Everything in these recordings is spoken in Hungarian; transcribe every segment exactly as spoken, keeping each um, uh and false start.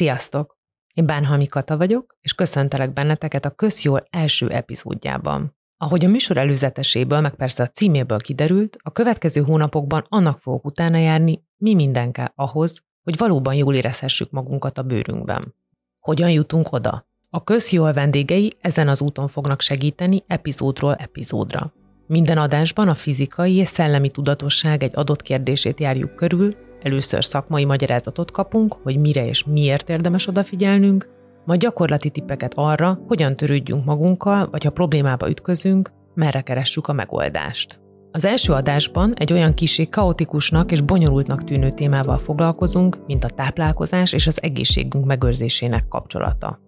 Sziasztok! Én Bánhalmi Kata vagyok, és köszöntelek benneteket a Kösz, jól első epizódjában. Ahogy a műsor előzeteséből, meg persze a címéből kiderült, a következő hónapokban annak fogok utána járni, mi minden kell ahhoz, hogy valóban jól érezhessük magunkat a bőrünkben. Hogyan jutunk oda? A Kösz, jól vendégei ezen az úton fognak segíteni epizódról epizódra. Minden adásban a fizikai és szellemi tudatosság egy adott kérdését járjuk körül, először szakmai magyarázatot kapunk, hogy mire és miért érdemes odafigyelnünk, majd gyakorlati tippeket arra, hogyan törődjünk magunkkal, vagy ha problémába ütközünk, merre keressük a megoldást. Az első adásban egy olyan kissé kaotikusnak és bonyolultnak tűnő témával foglalkozunk, mint a táplálkozás és az egészségünk megőrzésének kapcsolata.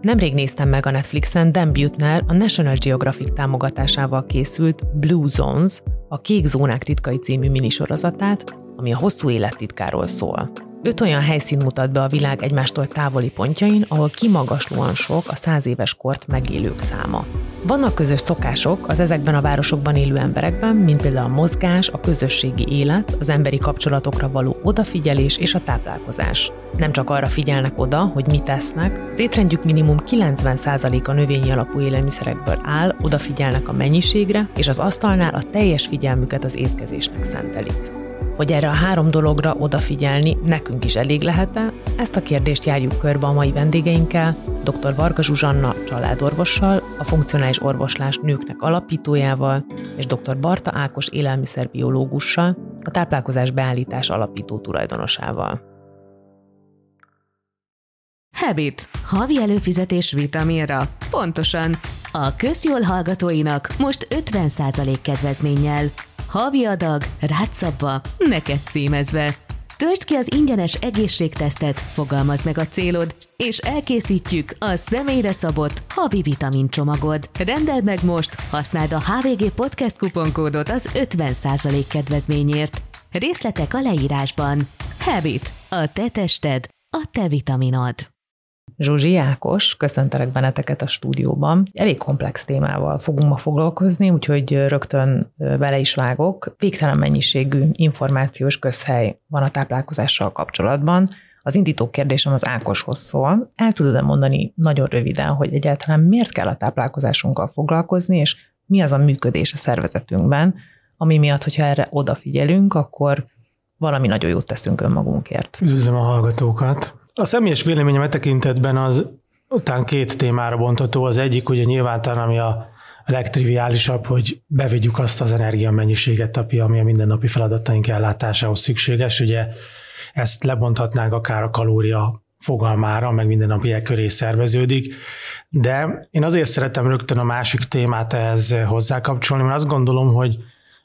Nemrég néztem meg a Netflixen Dan Buettner a National Geographic támogatásával készült Blue Zones, a Kék Zónák titkai című minisorozatát, ami a hosszú élet titkáról szól. Öt olyan helyszín mutat be a világ egymástól távoli pontjain, ahol kimagaslóan sok a száz éves kort megélők száma. Vannak közös szokások az ezekben a városokban élő emberekben, mint például a mozgás, a közösségi élet, az emberi kapcsolatokra való odafigyelés és a táplálkozás. Nem csak arra figyelnek oda, hogy mit esznek, az étrendjük minimum kilencven százaléka növényi alapú élelmiszerekből áll, odafigyelnek a mennyiségre, és az asztalnál a teljes figyelmüket az étkezésnek szentelik. Hogy erre a három dologra odafigyelni nekünk is elég lehet-e? Ezt a kérdést járjuk körbe a mai vendégeinkkel, doktor Varga Zsuzsanna családorvossal, a Funkcionális Orvoslás Nőknek alapítójával és doktor Bartha Ákos élelmiszerbiológussal, a Táplálkozás Beállítás alapító tulajdonosával. Habyt. Havi előfizetés vitaminra. Pontosan. A Kösz, jól hallgatóinak most ötven százalék kedvezménnyel. Havi adag, rátszabva, neked címezve. Töltsd ki az ingyenes egészségtesztet, fogalmazd meg a célod, és elkészítjük a személyre szabott havi vitamincsomagot. Rendeld meg most, használd a há vé gé Podcast kuponkódot az ötven százalék kedvezményért. Részletek a leírásban. Habyt. A te tested, a te vitaminod. Zsuzsi, Ákos, köszöntelek benneteket a stúdióban. Elég komplex témával fogunk ma foglalkozni, úgyhogy rögtön bele is vágok. Végtelen mennyiségű információs közhely van a táplálkozással kapcsolatban. Az indító kérdésem az Ákoshoz szól. El tudod-e mondani nagyon röviden, hogy egyáltalán miért kell a táplálkozásunkkal foglalkozni, és mi az a működés a szervezetünkben, ami miatt, hogyha erre odafigyelünk, akkor valami nagyon jót teszünk önmagunkért. Üdvözlöm a hallgatókat! A személyes véleményem e tekintetben az után két témára bontható. Az egyik ugye nyilván talán, ami a legtriviálisabb, hogy bevigyük azt az energiamennyiséget, ami a mindennapi feladataink ellátásához szükséges. Ugye ezt lebonthatnánk akár a kalória fogalmára, meg mindennapi köré szerveződik. De én azért szeretem rögtön a másik témát ehhez hozzákapcsolni, mert azt gondolom, hogy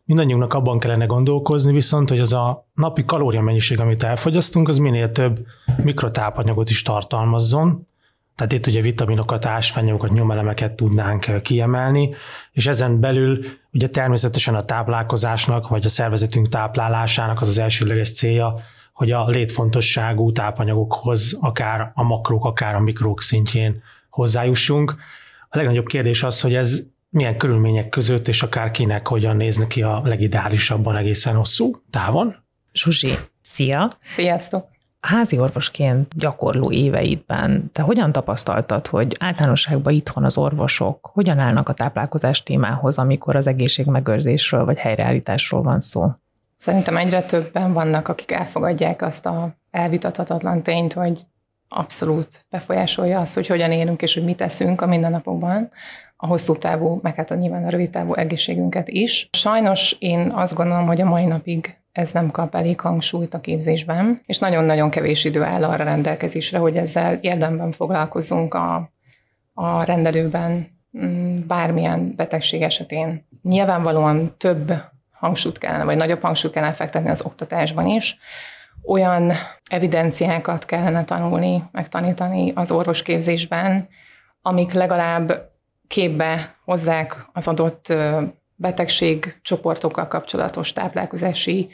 mindannyiunknak abban kellene gondolkozni, viszont, hogy az a napi kalóriamennyiség, amit elfogyasztunk, az minél több mikrotápanyagot is tartalmazzon. Tehát itt ugye vitaminokat, ásványanyagokat, nyomelemeket tudnánk kiemelni, és ezen belül ugye természetesen a táplálkozásnak, vagy a szervezetünk táplálásának az az elsődleges célja, hogy a létfontosságú tápanyagokhoz akár a makrók, akár a mikrók szintjén hozzájussunk. A legnagyobb kérdés az, hogy ez milyen körülmények között, és akár kinek hogyan néznek ki a legideálisabban egészen hosszú távon. Zsuzsi, szia! Sziasztok! Házi orvosként gyakorló éveidben te hogyan tapasztaltad, hogy általánosságban itthon az orvosok hogyan állnak a táplálkozás témához, amikor az egészségmegőrzésről vagy helyreállításról van szó? Szerintem egyre többen vannak, akik elfogadják azt az elvitathatatlan tényt, hogy abszolút befolyásolja azt, hogy hogyan élünk és hogy mit eszünk a mindennapokban, a hosszú távú, meg hát a nyilván a rövid távú egészségünket is. Sajnos én azt gondolom, hogy a mai napig ez nem kap elég hangsúlyt a képzésben, és nagyon-nagyon kevés idő áll arra rendelkezésre, hogy ezzel érdemben foglalkozunk a, a rendelőben bármilyen betegség esetén. Nyilvánvalóan több hangsúlyt kellene, vagy nagyobb hangsúlyt kellene fektetni az oktatásban is. Olyan evidenciákat kellene tanulni, megtanítani az orvosképzésben, amik legalább képbe hozzák az adott betegségcsoportokkal kapcsolatos táplálkozási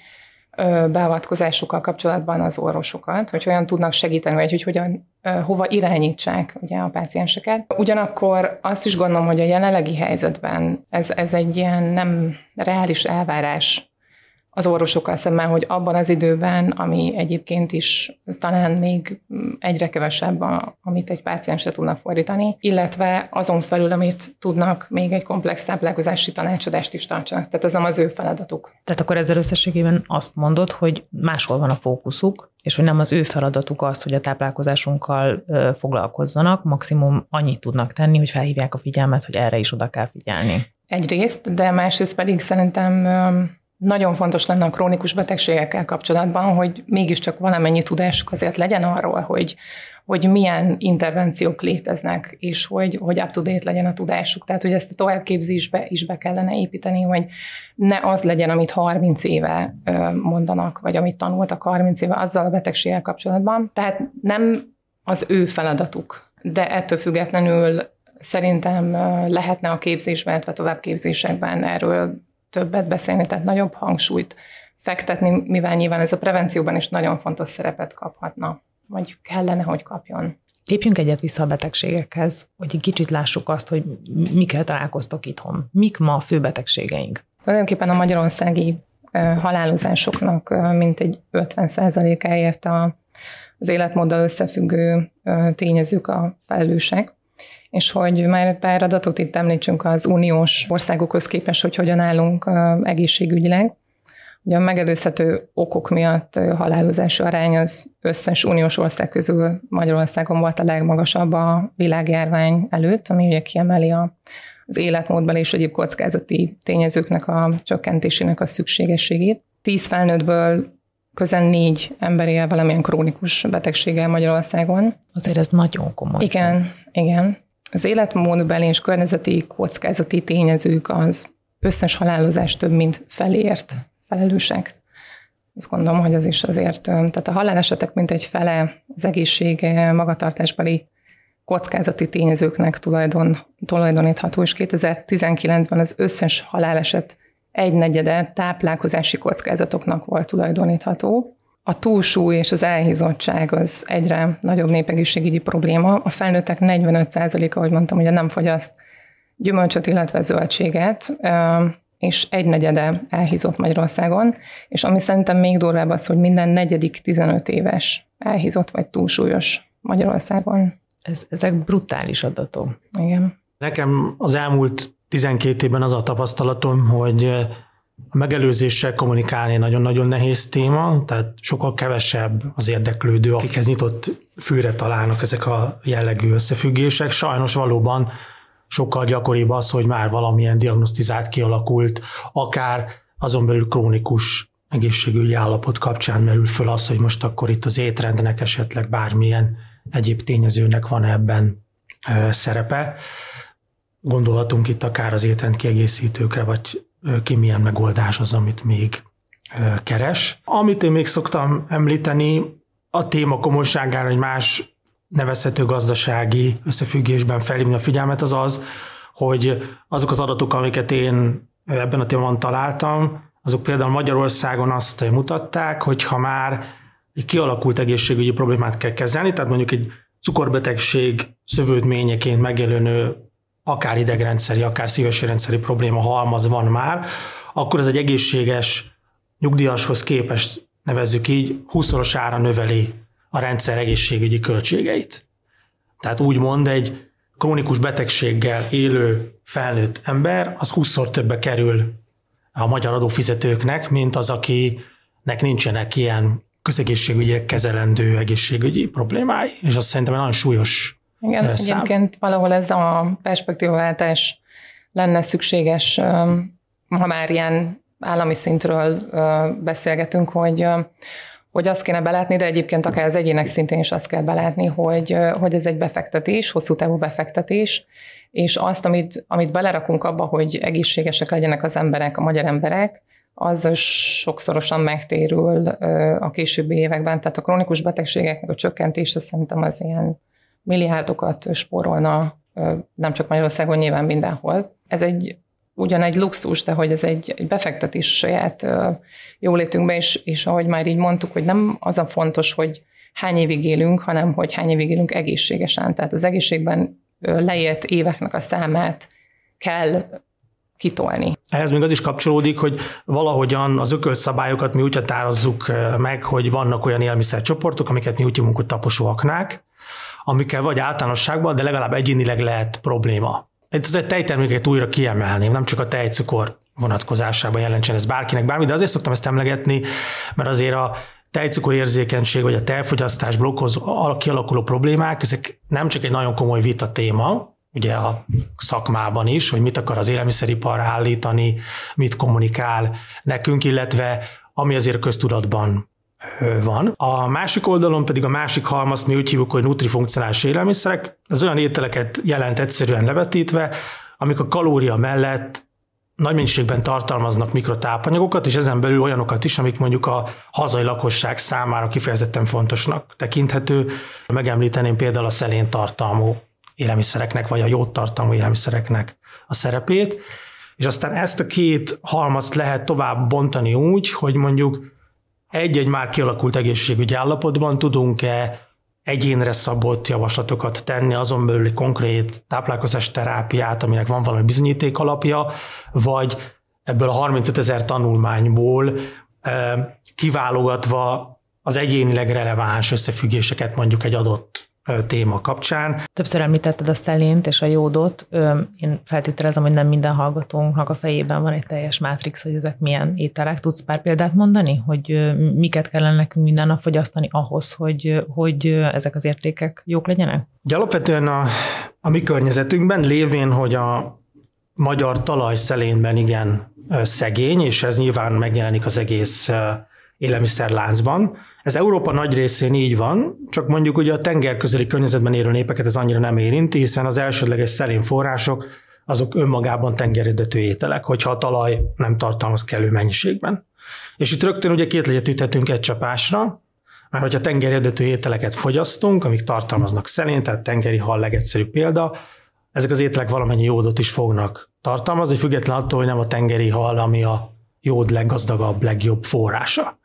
beavatkozásokkal kapcsolatban az orvosokat, hogy hogyan tudnak segíteni, vagy hogy hogyan, hova irányítsák ugye a pácienseket. Ugyanakkor azt is gondolom, hogy a jelenlegi helyzetben ez, ez egy ilyen nem reális elvárás, az orvosokkal szemben, hogy abban az időben, ami egyébként is talán még egyre kevesebb, a, amit egy páciensre tudnak fordítani, illetve azon felül, amit tudnak, még egy komplex táplálkozási tanácsadást is tartsanak. Tehát ez nem az ő feladatuk. Tehát akkor ezzel összességében azt mondod, hogy máshol van a fókuszuk, és hogy nem az ő feladatuk az, hogy a táplálkozásunkkal foglalkozzanak, maximum annyit tudnak tenni, hogy felhívják a figyelmet, hogy erre is oda kell figyelni. Egyrészt, de másrészt pedig szerintem nagyon fontos lenne a krónikus betegségekkel kapcsolatban, hogy mégiscsak valamennyi tudásuk azért legyen arról, hogy, hogy milyen intervenciók léteznek, és hogy, hogy up-to-date legyen a tudásuk. Tehát, hogy ezt a továbbképzésbe is be kellene építeni, hogy ne az legyen, amit harminc éve mondanak, vagy amit tanultak harminc éve azzal a betegséggel kapcsolatban. Tehát nem az ő feladatuk, de ettől függetlenül szerintem lehetne a képzésben, vagy továbbképzésekben erről többet beszélni, tehát nagyobb hangsúlyt fektetni, mivel nyilván ez a prevencióban is nagyon fontos szerepet kaphatna, vagy kellene, hogy kapjon. Lépjünk egyet vissza a betegségekhez, hogy egy kicsit lássuk azt, hogy mikkel találkoztok itthon. Mik ma a fő betegségeink? Tulajdonképpen a magyarországi halálozásoknak mintegy ötven százalékáért az életmóddal összefüggő tényezők a felelősek, és hogy már pár adatot itt említsünk az uniós országokhoz képest, hogy hogyan állunk egészségügyileg. Ugye a megelőzhető okok miatt halálozási arány az összes uniós ország közül Magyarországon volt a legmagasabb a világjárvány előtt, ami ugye kiemeli az életmódban és egyéb kockázati tényezőknek a csökkentésének a szükségességét. Tíz felnőttből közel négy ember él valamilyen krónikus betegséggel Magyarországon. Azért ez nagyon komoly. Igen, igen. Az életmódbeli és környezeti kockázati tényezők az összes halálozás több mint felért felelősek. Azt gondolom, hogy ez is azért, tehát a halálesetek mintegy fele az egészség magatartásbeli kockázati tényezőknek tulajdon, tulajdonítható, és kétezer-tizenkilencben az összes haláleset egynegyede táplálkozási kockázatoknak volt tulajdonítható. A túlsúly és az elhízottság az egyre nagyobb népegészségügyi probléma. A felnőttek negyvenöt százaléka, ahogy mondtam, ugye nem fogyaszt gyümölcsöt, illetve zöldséget, és egynegyede elhízott Magyarországon, és ami szerintem még durvább az, hogy minden negyedik tizenöt éves elhízott vagy túlsúlyos Magyarországon. Ez, ezek brutális adatok. Igen. Nekem az elmúlt tizenkét évben az a tapasztalatom, hogy a megelőzéssel kommunikálni nagyon-nagyon nehéz téma, tehát sokkal kevesebb az érdeklődő, akikhez nyitott fülre találnak ezek a jellegű összefüggések. Sajnos valóban sokkal gyakoribb az, hogy már valamilyen diagnosztizált, kialakult, akár azon belül krónikus egészségügyi állapot kapcsán merül föl az, hogy most akkor itt az étrendnek esetleg bármilyen egyéb tényezőnek van ebben szerepe. Gondolhatunk itt akár az étrend kiegészítőkre, vagy ki milyen megoldás az, amit még keres. Amit én még szoktam említeni, a téma komolyságára, hogy más nevezhető gazdasági összefüggésben felhívni a figyelmet, az az, hogy azok az adatok, amiket én ebben a témában találtam, azok például Magyarországon azt mutatták, hogy ha már egy kialakult egészségügyi problémát kell kezelni, tehát mondjuk egy cukorbetegség szövődményeként megjelenő akár idegrendszeri, akár szívesérrendszeri probléma halmaz van már, akkor ez egy egészséges nyugdíjashoz képest, nevezzük így, húszszorosára növeli a rendszer egészségügyi költségeit. Tehát úgymond egy krónikus betegséggel élő felnőtt ember, az húszszor többe kerül a magyar adófizetőknek, mint az, akinek nincsenek ilyen közegészségügyileg kezelendő egészségügyi problémái, és azt szerintem nagyon súlyos. Igen, egyébként valahol ez a perspektívaváltás lenne szükséges, ha már ilyen állami szintről beszélgetünk, hogy, hogy azt kéne belátni, de egyébként akár az egyének szintén is azt kell belátni, hogy, hogy ez egy befektetés, hosszú távú befektetés, és azt, amit, amit belerakunk abba, hogy egészségesek legyenek az emberek, a magyar emberek, az sokszorosan megtérül a későbbi években. Tehát a krónikus betegségeknek a csökkentése szerintem az ilyen milliárdokat spórolna, nem csak Magyarországon, nyilván mindenhol. Ez egy ugyan egy luxus, de hogy ez egy, egy befektetés a saját jólétünkbe, és, és ahogy már így mondtuk, hogy nem az a fontos, hogy hány évig élünk, hanem hogy hány évig élünk egészségesen. Tehát az egészségben leélt éveknek a számát kell kitolni. Ehhez még az is kapcsolódik, hogy valahogyan az ökölszabályokat mi úgy határozzuk meg, hogy vannak olyan élelmiszercsoportok, amiket mi úgy hívunk, hogy taposóaknák, amikkel vagy általánosságban, de legalább egyénileg lehet probléma. Itt azért tejtermékeket újra kiemelném, nem csak a tejcukor vonatkozásában jelentsen ez bárkinek bármi, de azért szoktam ezt emlegetni, mert azért a tejcukorérzékenység vagy a tejfogyasztásból okoz kialakuló problémák, ezek nem csak egy nagyon komoly vita téma, ugye a szakmában is, hogy mit akar az élelmiszeripar állítani, mit kommunikál nekünk, illetve ami azért köztudatban van. A másik oldalon pedig a másik halmazt mi úgy hívjuk, hogy nutrifunkcionális élelmiszerek, ez olyan ételeket jelent egyszerűen levetítve, amik a kalória mellett nagy mennyiségben tartalmaznak mikrotápanyagokat, és ezen belül olyanokat is, amik mondjuk a hazai lakosság számára kifejezetten fontosnak tekinthető. Megemlíteném például a szelén tartalmú élelmiszereknek, vagy a jódtartalmú élelmiszereknek a szerepét, és aztán ezt a két halmazt lehet tovább bontani úgy, hogy mondjuk egy-egy már kialakult egészségügyi állapotban tudunk-e egyénre szabott javaslatokat tenni, azon belül egy konkrét táplálkozás terápiát, aminek van valami bizonyíték alapja, vagy ebből a harmincötezer tanulmányból kiválogatva az egyénileg releváns összefüggéseket mondjuk egy adott téma kapcsán. Többször említetted a szelént és a jódot. Én feltételezem, hogy nem minden hallgatónknak a fejében van egy teljes mátrix, hogy ezek milyen ételek. Tudsz pár példát mondani, hogy miket kellene nekünk minden nap fogyasztani ahhoz, hogy, hogy ezek az értékek jók legyenek? Ugye alapvetően a, a mi környezetünkben lévén, hogy a magyar talaj szelénben igen szegény, és ez nyilván megjelenik az egész élelmiszerláncban. Ez Európa nagy részén így van, csak mondjuk ugye a tengerközeli környezetben élő népeket ez annyira nem érinti, hiszen az elsődleges szelén források azok önmagában tengeredető ételek, hogyha a talaj nem tartalmaz kellő mennyiségben. És itt rögtön ugye két legyet üthetünk egy csapásra, mert hogyha tengeredető ételeket fogyasztunk, amik tartalmaznak szelén, tehát tengeri hal legegyszerűbb példa, ezek az ételek valamennyi jódot is fognak tartalmazni, független attól, hogy nem a tengeri hal, ami a jód leggazdagabb, legjobb forrása.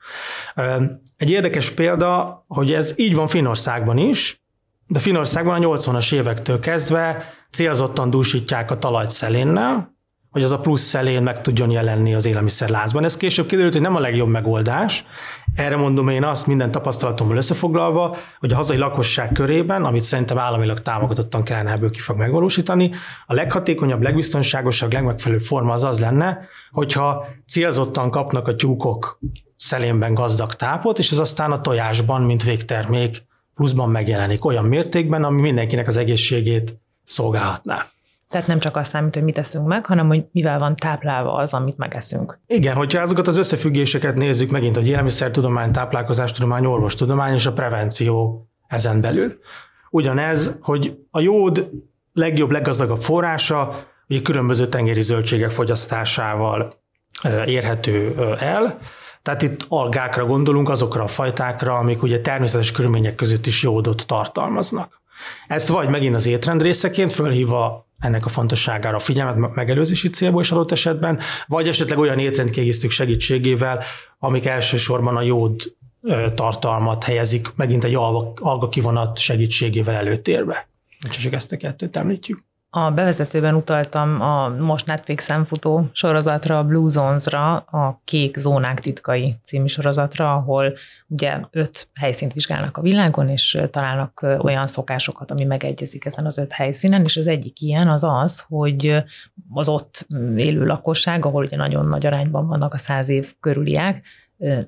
Egy érdekes példa, hogy ez így van Finnországban is, de Finnországban a nyolcvanas évektől kezdve célzottan dúsítják a talajt szelénnel, hogy az a plusz szelén meg tudjon jelenni az élelmiszerláncban. Ez később kiderült, hogy nem a legjobb megoldás. Erre mondom én azt minden tapasztalatomból összefoglalva, hogy a hazai lakosság körében, amit szerintem államilag támogatottan kellene ebből ki fog megvalósítani, a leghatékonyabb, legbiztonságosabb, legmegfelelőbb forma az az lenne, hogyha célzottan kapnak a tyúkok szelénben gazdag tápot, és ez aztán a tojásban, mint végtermék pluszban megjelenik olyan mértékben, ami mindenkinek az egészségét szolgálhatná. Tehát nem csak azt számít, hogy mit eszünk meg, hanem hogy mivel van táplálva az, amit megeszünk. Igen, hogyha azokat az összefüggéseket nézzük megint, hogy élelmiszertudomány, táplálkozástudomány, orvostudomány és a prevenció ezen belül. Ugyanez, hogy a jód legjobb, leggazdagabb forrása, ugye különböző tengeri zöldségek fogyasztásával érhető el. Tehát itt algákra gondolunk, azokra a fajtákra, amik ugye természetes körülmények között is jódot tartalmaznak. Ezt vagy megint az étrend részeként fölhívva ennek a fontosságára a figyelmet megelőzési célból is adott esetben, vagy esetleg olyan étrendkiegészítők segítségével, amik elsősorban a jód tartalmat helyezik, megint egy alga kivonat segítségével előtérbe. Csak ezt a kettőt említjük. A bevezetőben utaltam a most Netflixen futó sorozatra, a Blue Zones-ra, a Kék Zónák titkai című sorozatra, ahol ugye öt helyszínt vizsgálnak a világon, és találnak olyan szokásokat, ami megegyezik ezen az öt helyszínen, és az egyik ilyen az az, hogy az ott élő lakosság, ahol ugye nagyon nagy arányban vannak a száz év körüliek,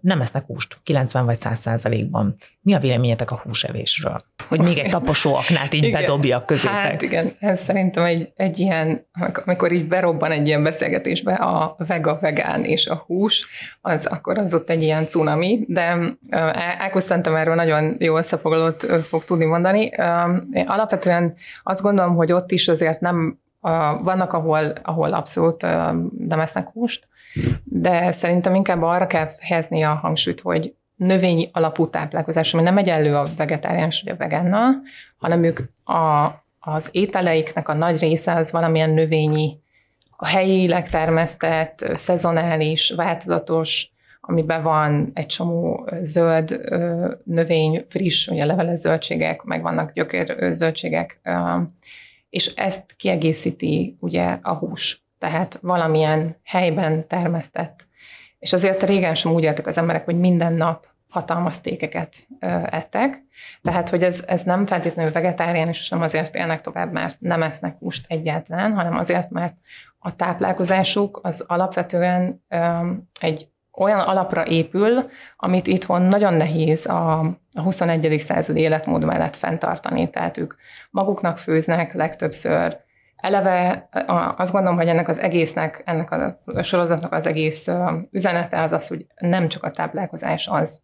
nem esznek húst, kilencven vagy száz százalékban. Mi a véleményetek a húsevésről? Hogy még egy taposóaknát így bedobjak közétek. Hát igen, ez szerintem egy, egy ilyen, amikor így berobban egy ilyen beszélgetésbe a vega-vegán és a hús, az akkor az ott egy ilyen cunami, de Ákos szerintem erről nagyon jó összefoglalót fog tudni mondani. Én alapvetően azt gondolom, hogy ott is azért nem vannak, ahol, ahol abszolút nem esznek húst, de szerintem inkább arra kell helyezni a hangsúlyt, hogy növényi alapú táplálkozás, ami nem egyenlő a vegetáriáns vagy a vegánnal, hanem ők a, az ételeiknek a nagy része az valamilyen növényi, a helyileg termesztett, szezonális, változatos, amiben van egy csomó zöld növény, friss, ugye leveles zöldségek, meg vannak gyökér zöldségek, és ezt kiegészíti ugye a hús. tehát valamilyen helyben termesztett. És azért régen sem úgy éltek az emberek, hogy minden nap hatalmas tékeket ettek, tehát hogy ez, ez nem feltétlenül vegetáriánus, sem azért élnek tovább, mert nem esznek húst egyáltalán, hanem azért, mert a táplálkozásuk az alapvetően egy olyan alapra épül, amit itthon nagyon nehéz a huszonegyedik század életmód mellett fenntartani, tehát ők maguknak főznek legtöbbször. Eleve azt gondolom, hogy ennek az egésznek, ennek a sorozatnak az egész üzenete az az, hogy nem csak a táplálkozás az,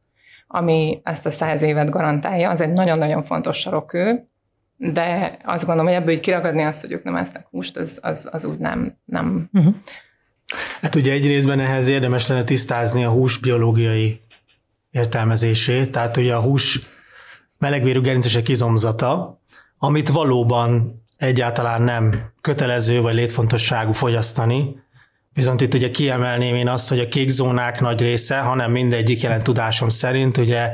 ami ezt a száz évet garantálja, az egy nagyon-nagyon fontos sarokkő, de azt gondolom, hogy ebből így kiragadni azt, hogy ők nem esznek húst, az, az, az úgy nem... nem. Uh-huh. Hát ugye egy részben ehhez érdemes lenne tisztázni a hús biológiai értelmezését, tehát ugye a hús melegvérű gerincesek izomzata, amit valóban egyáltalán nem kötelező vagy létfontosságú fogyasztani, viszont itt ugye kiemelném én azt, hogy a kék zónák nagy része, hanem mindegyik jelen tudásom szerint ugye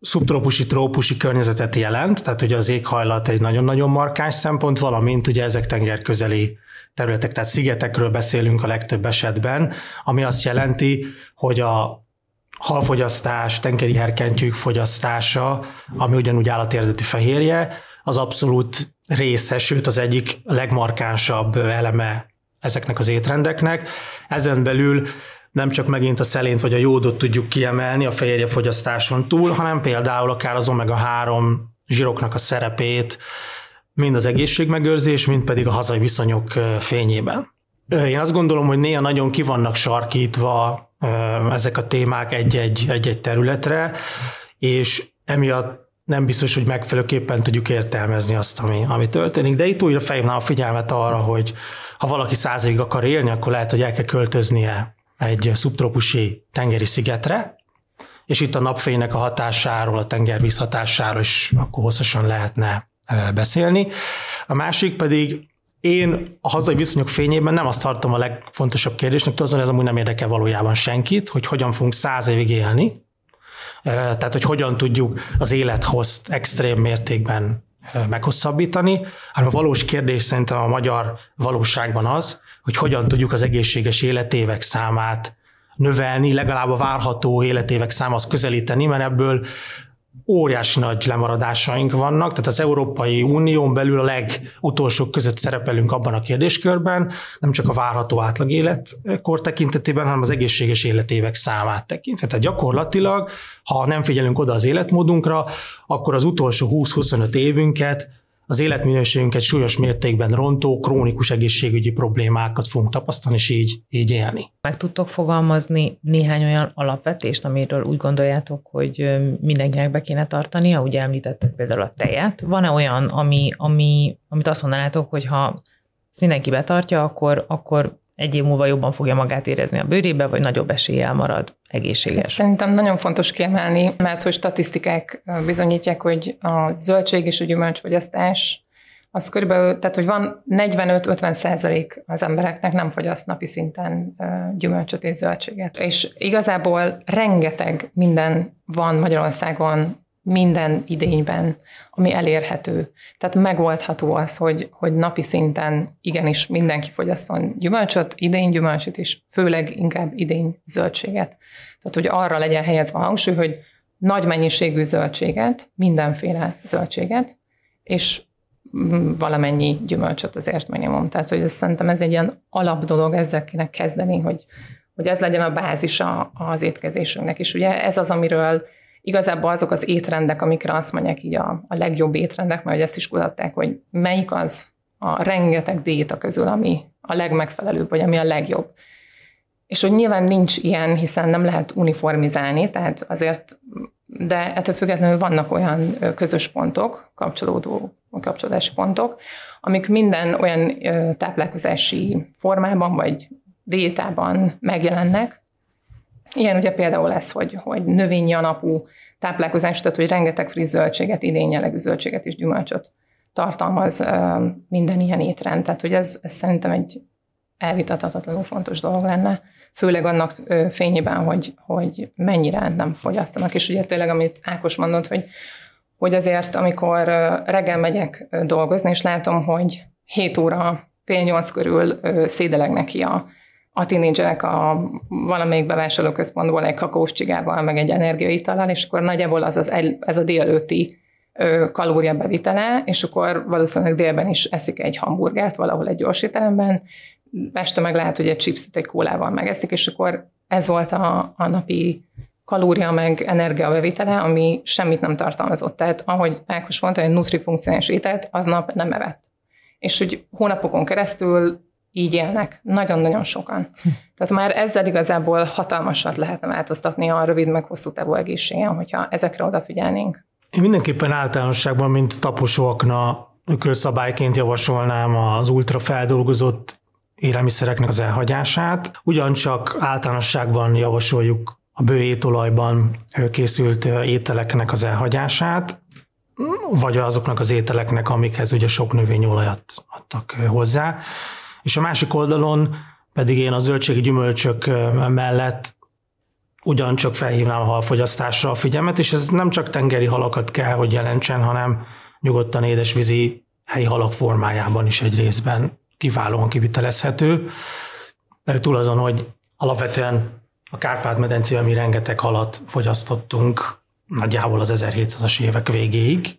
szubtrópusi, trópusi környezetet jelent, tehát ugye az éghajlat egy nagyon-nagyon markáns szempont, valamint ugye ezek tengerközeli területek, tehát szigetekről beszélünk a legtöbb esetben, ami azt jelenti, hogy a halfogyasztás, tengeri herkentyűk fogyasztása, ami ugyanúgy állati eredetű fehérje, az abszolút része, sőt az egyik legmarkánsabb eleme ezeknek az étrendeknek. Ezen belül nem csak megint a szelént vagy a jódot tudjuk kiemelni a fehérjefogyasztáson túl, hanem például akár az omega három zsíroknak a szerepét, mind az egészségmegőrzés, mind pedig a hazai viszonyok fényében. Én azt gondolom, hogy néha nagyon ki vannak sarkítva ezek a témák egy-egy, egy-egy területre, és emiatt nem biztos, hogy megfelelőképpen tudjuk értelmezni azt, ami, ami történik. De itt újra felhívnám a figyelmet arra, hogy ha valaki száz évig akar élni, akkor lehet, hogy el kell költöznie egy szubtrópusi tengeri szigetre, és itt a napfénynek a hatásáról, a tengervíz hatásáról is akkor hosszasan lehetne beszélni. A másik pedig, én a hazai viszonyok fényében nem azt tartom a legfontosabb kérdésnek, azon ez amúgy nem érdekel valójában senkit, hogy hogyan fogunk száz évig élni, tehát hogy hogyan tudjuk az élethozt extrém mértékben meghosszabbítani, hanem a valós kérdés szerintem a magyar valóságban az, hogy hogyan tudjuk az egészséges életévek számát növelni, legalább a várható életévek számához közelíteni, mert ebből óriási nagy lemaradásaink vannak, tehát az Európai Unión belül a legutolsók között szerepelünk abban a kérdéskörben, nem csak a várható átlag életkor tekintetében, hanem az egészséges életévek számát tekintve. Tehát gyakorlatilag, ha nem figyelünk oda az életmódunkra, akkor az utolsó húsz-huszonöt évünket, az életminőségünket súlyos mértékben rontó, krónikus egészségügyi problémákat fogunk tapasztalni, és így, így élni. Meg tudtok fogalmazni néhány olyan alapvetést, amiről úgy gondoljátok, hogy mindenkinek be kéne tartania? Ugye említettek például a tejet. Van-e olyan, ami, ami, amit azt mondanátok, hogy ha ezt mindenki betartja, akkor, akkor egy év múlva jobban fogja magát érezni a bőrébe, vagy nagyobb eséllyel marad egészséges? Szerintem nagyon fontos kiemelni, mert hogy statisztikák bizonyítják, hogy a zöldség és a gyümölcsfogyasztás, az körülbelül, tehát hogy van negyvenöt-ötven százalék az embereknek nem fogyaszt napi szinten gyümölcsöt és zöldséget. És igazából rengeteg minden van Magyarországon, minden idényben, ami elérhető. Tehát megoldható az, hogy, hogy napi szinten igenis mindenki fogyasszon gyümölcsöt, idén gyümölcsöt, és főleg inkább idén zöldséget. Tehát, hogy arra legyen helyezve a hangsúly, hogy nagy mennyiségű zöldséget, mindenféle zöldséget, és valamennyi gyümölcsöt azért minimum. Tehát, hogy ez, szerintem ez egy ilyen alap dolog, ezzel kéne kezdeni, hogy, hogy ez legyen a bázisa az étkezésünknek. És ugye ez az, amiről igazából azok az étrendek, amikre azt mondják így a, a legjobb étrendek, mert ezt is kutatták, hogy melyik az a rengeteg diéta közül, ami a legmegfelelőbb, vagy ami a legjobb. És hogy nyilván nincs ilyen, hiszen nem lehet uniformizálni, tehát azért, de ettől függetlenül vannak olyan közös pontok, kapcsolódó, kapcsolódási pontok, amik minden olyan táplálkozási formában, vagy diétában megjelennek. Ilyen ugye például lesz, hogy, hogy növényi alapú táplálkozás, tehát hogy rengeteg friss zöldséget, idén jellegű zöldséget és gyümölcsöt tartalmaz minden ilyen étrend. Tehát hogy ez, ez szerintem egy elvitathatatlanul fontos dolog lenne, főleg annak fényében, hogy, hogy mennyire nem fogyasztanak. És ugye tényleg, amit Ákos mondott, hogy, hogy azért, amikor reggel megyek dolgozni, és látom, hogy hét óra fél nyolc körül szédeleg neki a, a tínédzserek a valamelyik bevásárlóközpontból egy kakaós csigával, meg egy energiaitallal, és akkor nagyjából az, az el, ez a délelőtti kalória bevitele, és akkor valószínűleg délben is eszik egy hamburgert valahol egy gyorsételemben, este meg lehet, hogy egy chipset egy kólával megeszik, és akkor ez volt a, a napi kalória meg energiabevitele, ami semmit nem tartalmazott. Tehát ahogy Ákos mondta, hogy nutrifunkcionális ételt aznap nem evett. És hogy hónapokon keresztül így élnek. Nagyon-nagyon sokan. Tehát már ezzel igazából hatalmasat lehetne változtatni a rövid meg hosszú távú egészségen, hogyha ezekre odafigyelnénk. Én mindenképpen általánosságban, mint taposóakna körszabályként javasolnám az ultrafeldolgozott élelmiszereknek az elhagyását. Ugyancsak általánosságban javasoljuk a bő étolajban készült ételeknek az elhagyását, vagy azoknak az ételeknek, amikhez ugye sok növényolajat adtak hozzá. És a másik oldalon pedig én a zöldséggyümölcsök mellett ugyancsak felhívnám a halfogyasztásra a figyelmet, és ez nem csak tengeri halakat kell, hogy jelentsen, hanem nyugodtan édesvízi helyi halak formájában is egy részben kiválóan kivitelezhető. Túl azon, hogy alapvetően a Kárpát-medencében mi rengeteg halat fogyasztottunk nagyjából az ezerhétszázas évek végéig,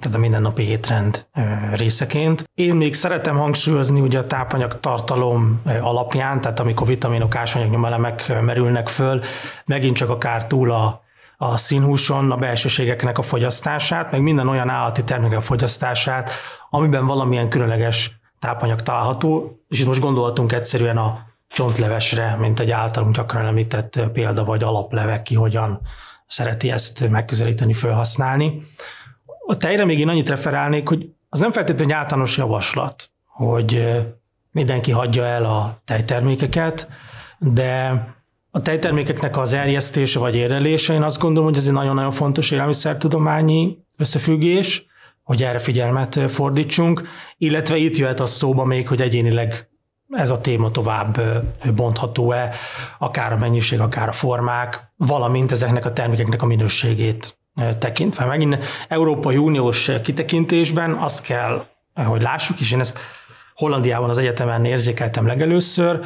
tehát a mindennapi étrend részeként. Én még szeretem hangsúlyozni ugye a tápanyag tartalom alapján, tehát amikor vitaminok, ásványok, nyomelemek merülnek föl, megint csak akár túl a, a színhúson a belsőségeknek a fogyasztását, meg minden olyan állati termékek fogyasztását, amiben valamilyen különleges tápanyag található, és itt most gondoltunk egyszerűen a csontlevesre, mint egy általunk gyakran említett példa, vagy alaplevek, ki hogyan szereti ezt megközelíteni, felhasználni. A tejre még én annyit referálnék, hogy az nem feltétlenül egy általános javaslat, hogy mindenki hagyja el a tejtermékeket, de a tejtermékeknek az erjesztése vagy érelése, én azt gondolom, hogy ez egy nagyon-nagyon fontos élelmiszertudományi összefüggés, hogy erre figyelmet fordítsunk, illetve itt jöhet az szóba még, hogy egyénileg ez a téma tovább bontható-e, akár a mennyiség, akár a formák, valamint ezeknek a termékeknek a minőségét tekintve. Megint Európai Uniós kitekintésben azt kell, hogy lássuk, és én ezt Hollandiában az egyetemen érzékeltem legelőször,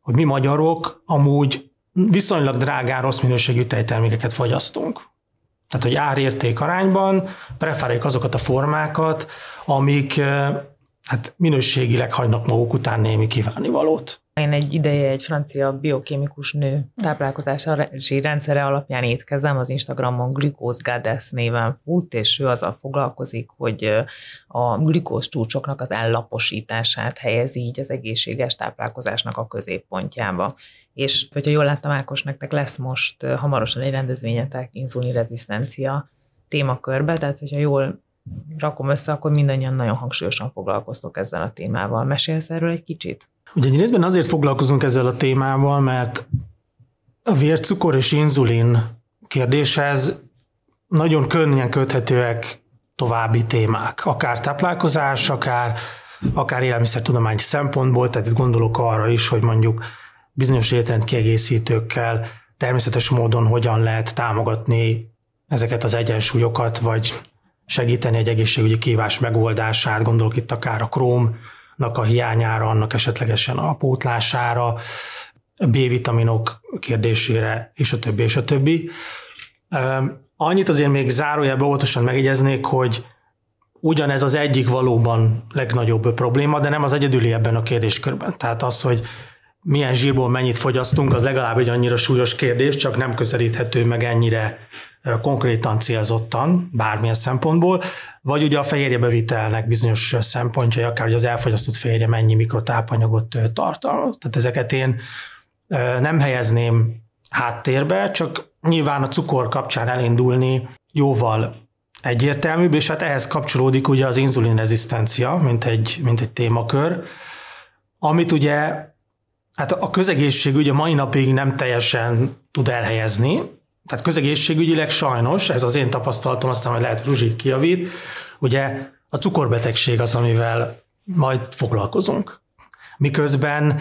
hogy mi magyarok amúgy viszonylag drágán rossz minőségű tejtermékeket fogyasztunk. Tehát, hogy árérték arányban preferáljuk azokat a formákat, amik hát minőségileg hagynak maguk után némi kívánnivalót. Én egy ideje egy francia biokémikus nő táplálkozási rendszere alapján étkezem, az Instagramon Glucose Goddess néven fut, és ő azzal foglalkozik, hogy a glükóz csúcsoknak az ellaposítását helyezi így az egészséges táplálkozásnak a középpontjába. És hogyha jól láttam, Ákos, nektek lesz most hamarosan egy rendezvényetek inzulinrezisztencia témakörbe, tehát hogyha jól rakom össze, akkor mindannyian nagyon hangsúlyosan foglalkoztok ezzel a témával. Mesélsz erről egy kicsit? Ugye egy részben azért foglalkozunk ezzel a témával, mert a vércukor és inzulin kérdéshez nagyon könnyen köthetőek további témák. Akár táplálkozás, akár, akár élelmiszertudomány szempontból, tehát itt gondolok arra is, hogy mondjuk bizonyos étrendkiegészítőkkel természetes módon hogyan lehet támogatni ezeket az egyensúlyokat, vagy segíteni egy egészségügyi kívás megoldását, gondolok itt akár a krómnak a hiányára, annak esetlegesen a pótlására, B-vitaminok kérdésére, és a többi, és a többi. Annyit azért még zárójelben óvatosan megjegyeznék, hogy ugyanez az egyik valóban legnagyobb probléma, de nem az egyedüli ebben a kérdéskörben. Tehát az, hogy milyen zsírból mennyit fogyasztunk, az legalább egy annyira súlyos kérdés, csak nem közelíthető meg ennyire konkrétan célzottan, bármilyen szempontból, vagy ugye a fehérjebevitelnek bizonyos szempontjai, akár hogy az elfogyasztott fehérje mennyi mikrotápanyagot tartalmaz. Tehát ezeket én nem helyezném háttérbe, csak nyilván a cukor kapcsán elindulni jóval egyértelműbb, és hát ehhez kapcsolódik ugye az inzulinrezisztencia, mint egy, mint egy témakör, amit ugye hát a közegészségügy a mai napig nem teljesen tud elhelyezni, tehát közegészségügyileg sajnos, ez az én tapasztalatom, aztán majd lehet Zsuzsi kijavít, ugye a cukorbetegség az, amivel majd foglalkozunk. Miközben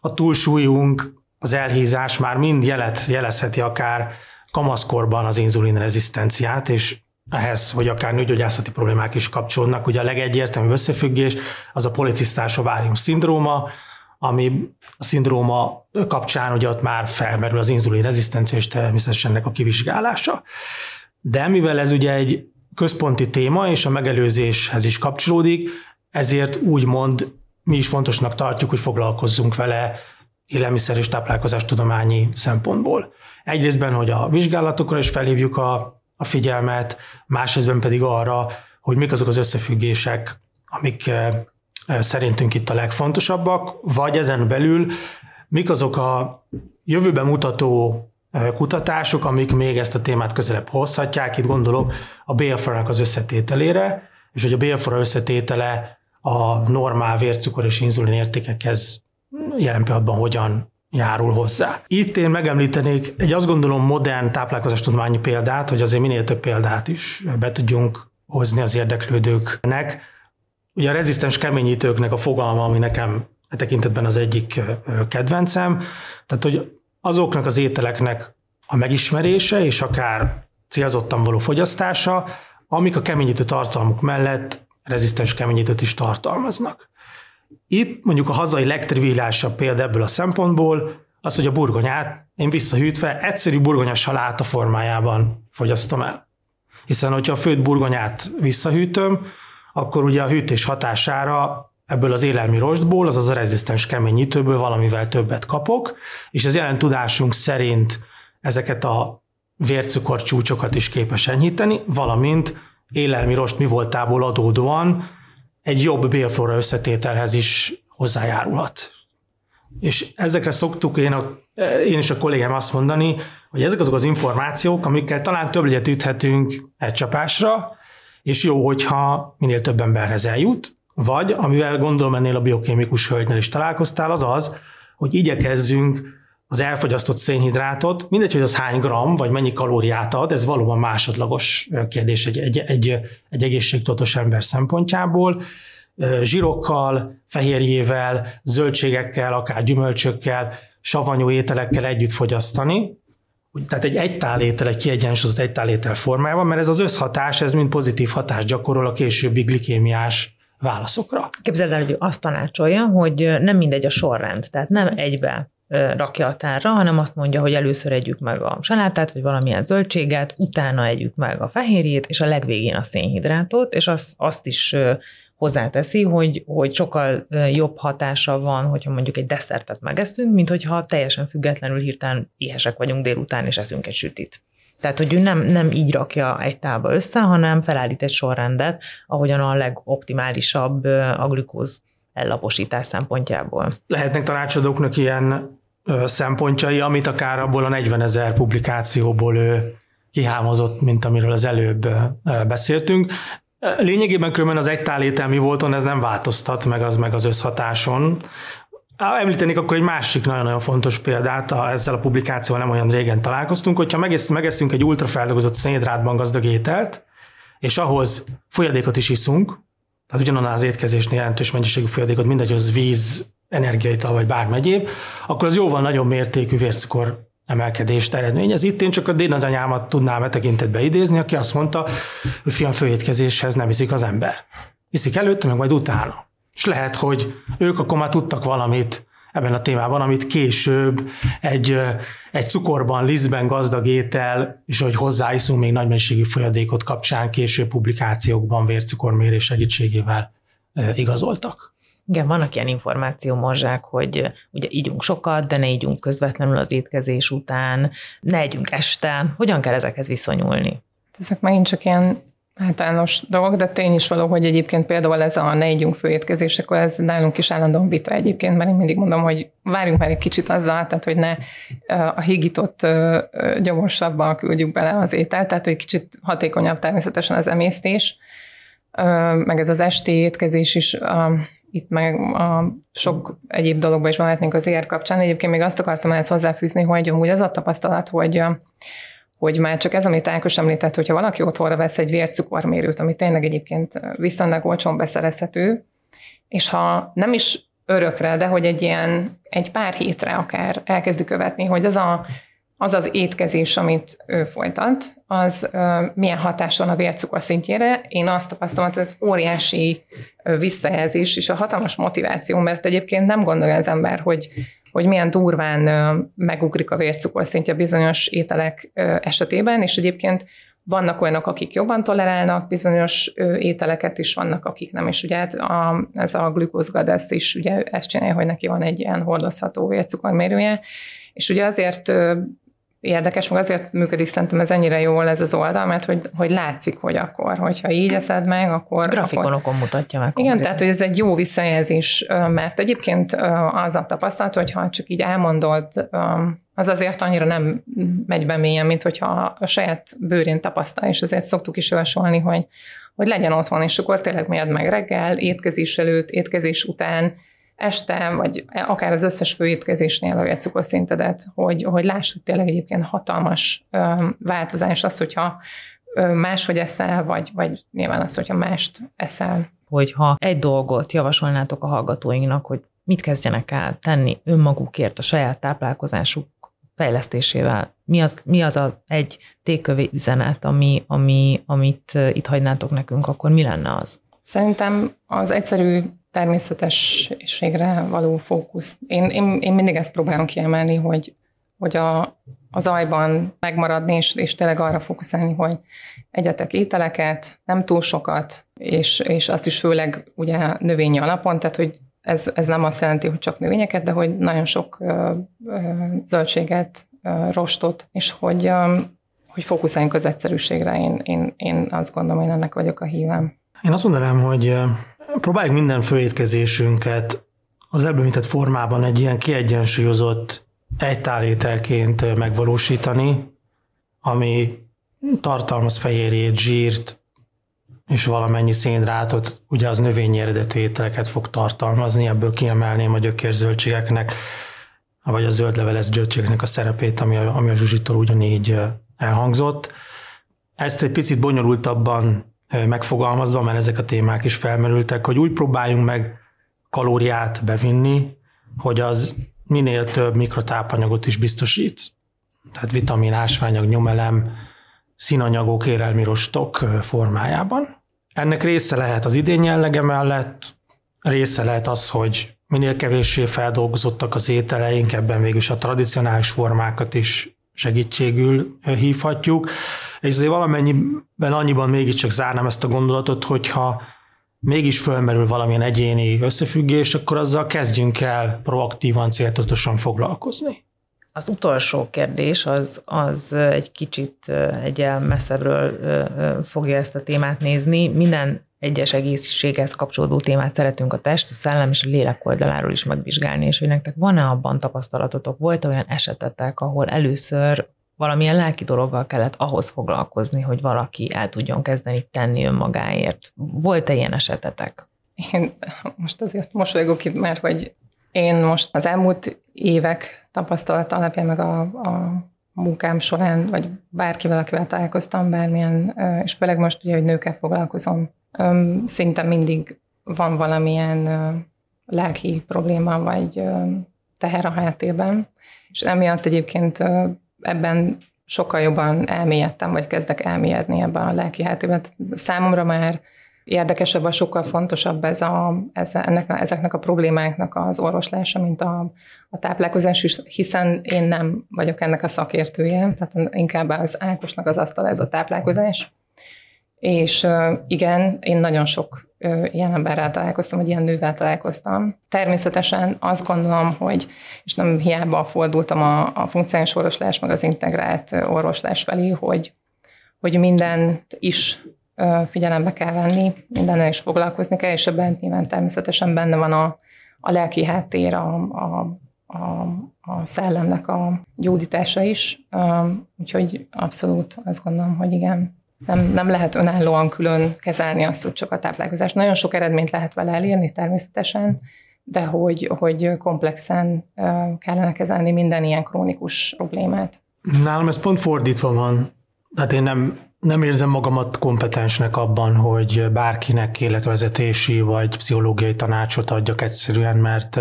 a túlsúlyunk, az elhízás már mind jelet, jelezheti akár kamaszkorban az inzulinrezisztenciát, és ehhez, hogy akár nőgyógyászati problémák is kapcsolódnak. Ugye a legegyértelműbb összefüggés az a policisztás ovárium szindróma, ami a szindróma kapcsán ugye ott már felmerül az inzulin rezisztencia és természetesen ennek a kivizsgálása. De mivel ez ugye egy központi téma és a megelőzéshez is kapcsolódik, ezért úgymond mi is fontosnak tartjuk, hogy foglalkozzunk vele élelmiszer- és táplálkozástudományi szempontból. Egyrészben, hogy a vizsgálatokra is felhívjuk a, a figyelmet, másrészben pedig arra, hogy mik azok az összefüggések, amik szerintünk itt a legfontosabbak, vagy ezen belül mik azok a jövőben mutató kutatások, amik még ezt a témát közelebb hozhatják. Itt gondolok a bé ef á-nak az összetételére, és hogy a bé ef á összetétele a normál vércukor és inzulin értékekhez jelen pillanatban hogyan járul hozzá. Itt én megemlítenék egy azt gondolom modern táplálkozástudományi példát, hogy azért minél több példát is be tudjunk hozni az érdeklődőknek. Ugye a rezisztens keményítőknek a fogalma, ami nekem e tekintetben az egyik kedvencem, tehát hogy azoknak az ételeknek a megismerése és akár célzottan való fogyasztása, amik a keményítő tartalmuk mellett rezisztens keményítőt is tartalmaznak. Itt mondjuk a hazai legtriviálisabb példa ebből a szempontból az, hogy a burgonyát én visszahűtve egyszerű burgonya saláta formájában fogyasztom el. Hiszen, hogyha a főtt burgonyát visszahűtöm, akkor ugye a hűtés hatására ebből az élelmi rostból, azaz a rezisztens keményítőből valamivel többet kapok, és az jelen tudásunk szerint ezeket a vércukorcsúcsokat is képes enyhíteni, valamint élelmi rost mi voltából adódóan egy jobb bélflóra összetételhez is hozzájárulhat. És ezekre szoktuk én, a, én és a kollégám azt mondani, hogy ezek azok az információk, amikkel talán több legyet üthetünk egy csapásra, és jó, hogyha minél több emberhez eljut, vagy, amivel gondolom ennél a biokémikus hölgynél is találkoztál, az az, hogy igyekezzünk az elfogyasztott szénhidrátot, mindegy, hogy az hány gram, vagy mennyi kalóriát ad, ez valóban másodlagos kérdés egy, egy, egy, egy egészségtudatos ember szempontjából. Zsírokkal, fehérjével, zöldségekkel, akár gyümölcsökkel, savanyú ételekkel együtt fogyasztani. Tehát egy egytál étel, egy kiegyensúlyozott egytál étel formájában, mert ez az összhatás, ez mind pozitív hatást gyakorol a későbbi glikémiás válaszokra. Képzeld el, hogy azt tanácsolja, hogy nem mindegy a sorrend, tehát nem egybe rakja a tárra, hanem azt mondja, hogy először együk meg a salátát, vagy valamilyen zöldséget, utána együk meg a fehérjét, és a legvégén a szénhidrátot, és az, azt is hozzáteszi, hogy, hogy sokkal jobb hatása van, hogyha mondjuk egy desszertet megeszünk, mint hogyha teljesen függetlenül hirtelen éhesek vagyunk délután, és eszünk egy sütit. Tehát, hogy ő nem, nem így rakja egy tálba össze, hanem felállít egy sorrendet, ahogyan a legoptimálisabb a glükóz ellaposítás szempontjából. Lehetnek tanácsadóknak ilyen ö, szempontjai, amit akár abból a negyvenezer publikációból ő kihámozott, mint amiről az előbb ö, beszéltünk. Lényegében különben az egytálétel mi volton, ez nem változtat meg az, meg az összhatáson. Említenék akkor egy másik nagyon-nagyon fontos példát, a, ezzel a publikációval nem olyan régen találkoztunk, hogyha megesz, megeszünk egy ultrafeldolgozott szénhidrátban gazdag ételt, és ahhoz folyadékot is iszunk, tehát ugyanannál az étkezésnél jelentős mennyiségű folyadékot, mindegy, az víz, energiaital vagy bármi egyéb, akkor az jóval nagyobb mértékű vércukor emelkedést eredményez. Itt én csak a dédnagyanyámat tudnám e tekintetbe idézni, aki azt mondta, hogy fiam, főétkezéshez nem iszik az ember. Iszik előtte, meg majd utána. És lehet, hogy ők akkor már tudtak valamit ebben a témában, amit később egy, egy cukorban, lisztben gazdag étel, és hogy hozzáiszunk még nagy mennyiségű folyadékot kapcsán később publikációkban vércukormérés segítségével igazoltak. Igen, vannak ilyen információmorzsák, hogy ugye ígyunk sokat, de ne ígyunk közvetlenül az étkezés után, ne együnk este. Hogyan kell ezekhez viszonyulni? Ezek megint csak ilyen általános dolog, de tény is való, hogy egyébként például ez a ne ígyunk főétkezésekor, ez nálunk is állandóan vita egyébként, mert én mindig mondom, hogy várjunk már egy kicsit azzal, tehát hogy ne a hígított gyomorsabban küldjük bele az ételt, tehát hogy kicsit hatékonyabb természetesen az emésztés, meg ez az esti étkezés is, itt meg a sok egyéb dologban is valhetnénk az ér kapcsán. Egyébként még azt akartam ehhez hozzáfűzni, hogy amúgy az a tapasztalat, hogy hogy már csak ez, amit Ákos említett, hogyha valaki otthonra vesz egy vércukormérőt, ami tényleg egyébként viszonylag olcsón beszerezhető, és ha nem is örökre, de hogy egy ilyen, egy pár hétre akár elkezdi követni, hogy az a az az étkezés, amit ő folytat, az ö, milyen hatás van a vércukor szintjére. Én azt tapasztalom, hogy ez óriási ö, visszajelzés, és a hatalmas motiváció, mert egyébként nem gondolja az ember, hogy, hogy milyen durván ö, megugrik a vércukor szintje bizonyos ételek ö, esetében, és egyébként vannak olyanok, akik jobban tolerálnak bizonyos ö, ételeket, és vannak, akik nem. És ugye hát a, ez a Glucose Goddess is ugye ezt csinálja, hogy neki van egy ilyen hordozható vércukormérője, és ugye azért ö, érdekes, meg azért működik szerintem ez ennyire jól ez az oldal, mert hogy, hogy látszik, hogy akkor, hogyha így eszed meg, akkor... Grafikonokon akkor, mutatja meg. Igen, konkrétan. Tehát, hogy ez egy jó visszajelzés, mert egyébként az a tapasztalat, hogyha csak így elmondod, az azért annyira nem megy be mélyen, mint hogyha a saját bőrén tapasztal, és ezért szoktuk is javasolni, hogy, hogy legyen otthon, és akkor tényleg mérd meg reggel, étkezés előtt, étkezés után, este, vagy akár az összes főétkezésnél a vércukorszintedet, hogy, hogy lássuk tényleg egyébként hatalmas ö, változás az, hogyha ö, máshogy eszel, vagy, vagy nyilván az, hogyha mást eszel. Hogyha egy dolgot javasolnátok a hallgatóinknak, hogy mit kezdjenek el tenni önmagukért a saját táplálkozásuk fejlesztésével, mi az, mi az a egy tékövé üzenet, ami, ami, amit itt hagynátok nekünk, akkor mi lenne az? Szerintem az egyszerű természetességre való fókusz. Én, én, én mindig ezt próbálom kiemelni, hogy, hogy a, a zajban megmaradni, és, és tényleg arra fókuszálni, hogy egyetek ételeket, nem túl sokat, és, és azt is főleg ugye növényi alapon, tehát hogy ez, ez nem azt jelenti, hogy csak növényeket, de hogy nagyon sok ö, ö, zöldséget, ö, rostot, és hogy, ö, hogy fókuszáljunk az egyszerűségre. Én, én, én azt gondolom, én ennek vagyok a hívem. Én azt mondanám, hogy próbáljuk minden főétkezésünket az előbb említett formában egy ilyen kiegyensúlyozott egytálételként megvalósítani, ami tartalmaz fehérjét, zsírt és valamennyi szénhidrátot, ugye az növényi eredetű ételeket fog tartalmazni, ebből kiemelném a gyökérzöldségeknek, vagy a zöldlevelező zöldségeknek a szerepét, ami a, ami a Zsuzsitól ugyanígy elhangzott. Ezt egy picit bonyolultabban megfogalmazva, mert ezek a témák is felmerültek, hogy úgy próbáljunk meg kalóriát bevinni, hogy az minél több mikrotápanyagot is biztosít. Tehát vitamin, ásványag, nyomelem, színanyagok, érelmirostok formájában. Ennek része lehet az idén jellege mellett, része lehet az, hogy minél kevéssé feldolgozottak az ételeink, ebben végülis a tradicionális formákat is segítségül hívhatjuk, és azért valamennyiben annyiban mégiscsak zárnám ezt a gondolatot, hogyha mégis fölmerül valamilyen egyéni összefüggés, akkor azzal kezdjünk el proaktívan, céltudatosan foglalkozni. Az utolsó kérdés az, az egy kicsit egy messzebbről fogja ezt a témát nézni. Minden egyes egészséghez kapcsolódó témát szeretünk a test, a szellem és a lélek oldaláról is megvizsgálni, és hogy nektek van-e abban tapasztalatotok, volt olyan esetetek, ahol először valamilyen lelki dologgal kellett ahhoz foglalkozni, hogy valaki el tudjon kezdeni tenni önmagáért. Volt-e ilyen esetetek? Én most azért mosolygok itt már, hogy én most az elmúlt évek tapasztalata alapján meg a, a munkám során, vagy bárkivel, akivel találkoztam, bármilyen, és főleg most ugye, hogy nőkkel foglalkozom, szinte mindig van valamilyen lelki probléma, vagy teher a háttérben, és emiatt egyébként ebben sokkal jobban elmélyedtem, vagy kezdek elmélyedni ebben a lelki háttérben. Számomra már érdekesebb, sokkal fontosabb ez a, ez, ennek, ezeknek a problémáknak az orvoslása, mint a, a táplálkozás is, hiszen én nem vagyok ennek a szakértője, tehát inkább az Ákosnak az asztal ez a táplálkozás. És igen, én nagyon sok ilyen emberrel találkoztam, vagy ilyen nővel találkoztam. Természetesen azt gondolom, hogy, és nem hiába fordultam a, a funkcionális orvoslás, meg az integrált orvoslás felé, hogy, hogy mindent is figyelembe kell venni, mindennel is foglalkozni kell, és ebben nyilván természetesen benne van a, a lelki háttér, a, a, a, a szellemnek a gyógyítása is. Úgyhogy abszolút azt gondolom, hogy igen. Nem, nem lehet önállóan külön kezelni azt, hogy csak a táplálkozás. Nagyon sok eredményt lehet vele elérni természetesen, de hogy, hogy komplexen kellene kezelni minden ilyen krónikus problémát. Nálam ez pont fordítva van. Tehát én nem, nem érzem magamat kompetensnek abban, hogy bárkinek életvezetési vagy pszichológiai tanácsot adjak egyszerűen, mert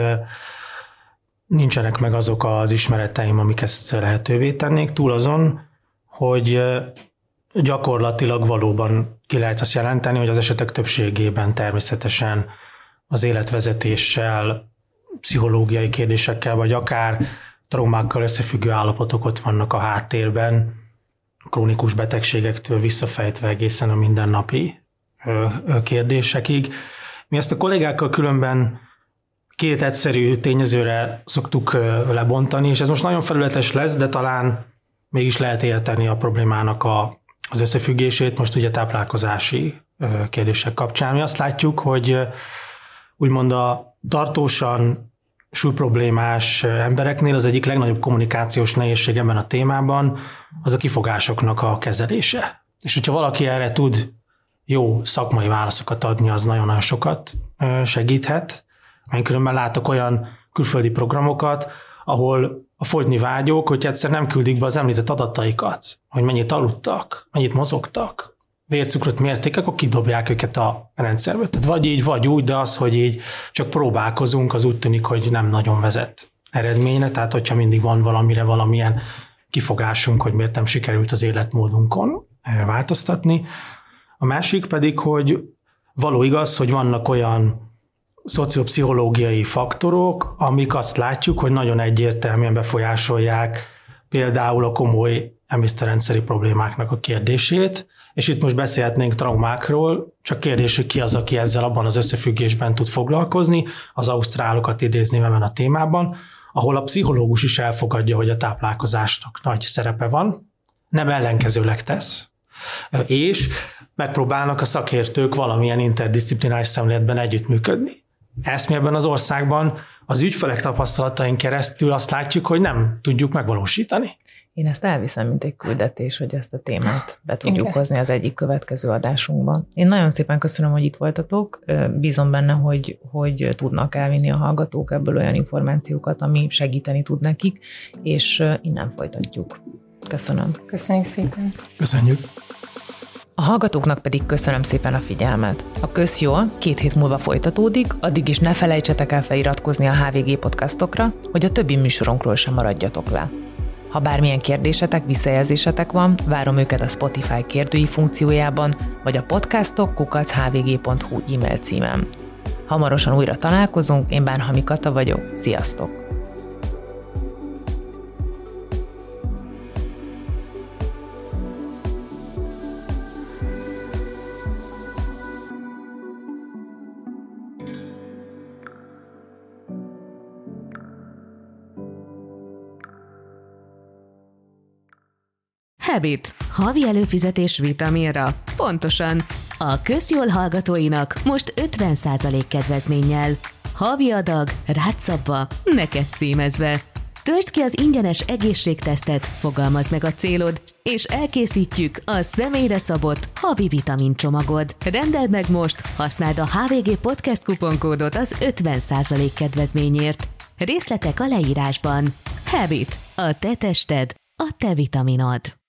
nincsenek meg azok az ismereteim, amik ezt lehetővé tennék, túl azon, hogy gyakorlatilag valóban ki lehet azt jelenteni, hogy az esetek többségében természetesen az életvezetéssel, pszichológiai kérdésekkel, vagy akár traumákkal összefüggő állapotok ott vannak a háttérben, krónikus betegségektől visszafejtve egészen a mindennapi kérdésekig. Mi ezt a kollégákkal különben két egyszerű tényezőre szoktuk lebontani, és ez most nagyon felületes lesz, de talán mégis lehet érteni a problémának a, az összefüggését, most ugye táplálkozási kérdések kapcsán. Mi azt látjuk, hogy úgymond a tartósan súlyproblémás embereknél az egyik legnagyobb kommunikációs nehézség ebben a témában az a kifogásoknak a kezelése. És hogyha valaki erre tud jó szakmai válaszokat adni, az nagyon-nagyon sokat segíthet. Én különben látok olyan külföldi programokat, ahol a fogyni vágyók, hogy egyszer nem küldik be az említett adataikat, hogy mennyit aludtak, mennyit mozogtak, vércukrot mérték, akkor kidobják őket a rendszerbe. Tehát vagy így, vagy úgy, de az, hogy így csak próbálkozunk, az úgy tűnik, hogy nem nagyon vezet eredményre, tehát hogyha mindig van valamire valamilyen kifogásunk, hogy miért nem sikerült az életmódunkon változtatni. A másik pedig, hogy való igaz, hogy vannak olyan szociopszichológiai faktorok, amik azt látjuk, hogy nagyon egyértelműen befolyásolják például a komoly emésztőrendszeri problémáknak a kérdését, és itt most beszélhetnénk traumákról, csak kérdés, hogy ki az, aki ezzel abban az összefüggésben tud foglalkozni, az ausztrálokat idézném ebben a témában, ahol a pszichológus is elfogadja, hogy a táplálkozásnak nagy szerepe van, nem ellenkezőleg tesz, és megpróbálnak a szakértők valamilyen interdisziplináris szemléletben együttműködni. Ezt mi ebben az országban az ügyfelek tapasztalatain keresztül azt látjuk, hogy nem tudjuk megvalósítani. Én ezt elviszem, mint egy küldetés, hogy ezt a témát be tudjuk Igen. hozni az egyik következő adásunkban. Én nagyon szépen köszönöm, hogy itt voltatok. Bízom benne, hogy, hogy tudnak elvinni a hallgatók ebből olyan információkat, ami segíteni tud nekik, és innen folytatjuk. Köszönöm. Köszönjük szépen. Köszönjük. A hallgatóknak pedig köszönöm szépen a figyelmet. A Kösz, jól két hét múlva folytatódik, addig is ne felejtsetek el feliratkozni a há vé gé podcastokra, hogy a többi műsorunkról sem maradjatok le. Ha bármilyen kérdésetek, visszajelzésetek van, várom őket a Spotify kérdői funkciójában, vagy a podcastok kukac h v g pont h u e-mail címem. Hamarosan újra találkozunk, én Bánhalmi Kata vagyok, sziasztok! Habyt. Havi előfizetés vitaminra. Pontosan. A Kösz, jól hallgatóinak most ötven százalék kedvezménnyel. Havi adag, rád szabva, neked címezve. Töltsd ki az ingyenes egészségtesztet, fogalmazd meg a célod, és elkészítjük a személyre szabott havi vitamincsomagot. Rendeld meg most, használd a há vé gé Podcast kuponkódot az ötven százalék kedvezményért. Részletek a leírásban. Habyt. A te tested, a te vitaminod.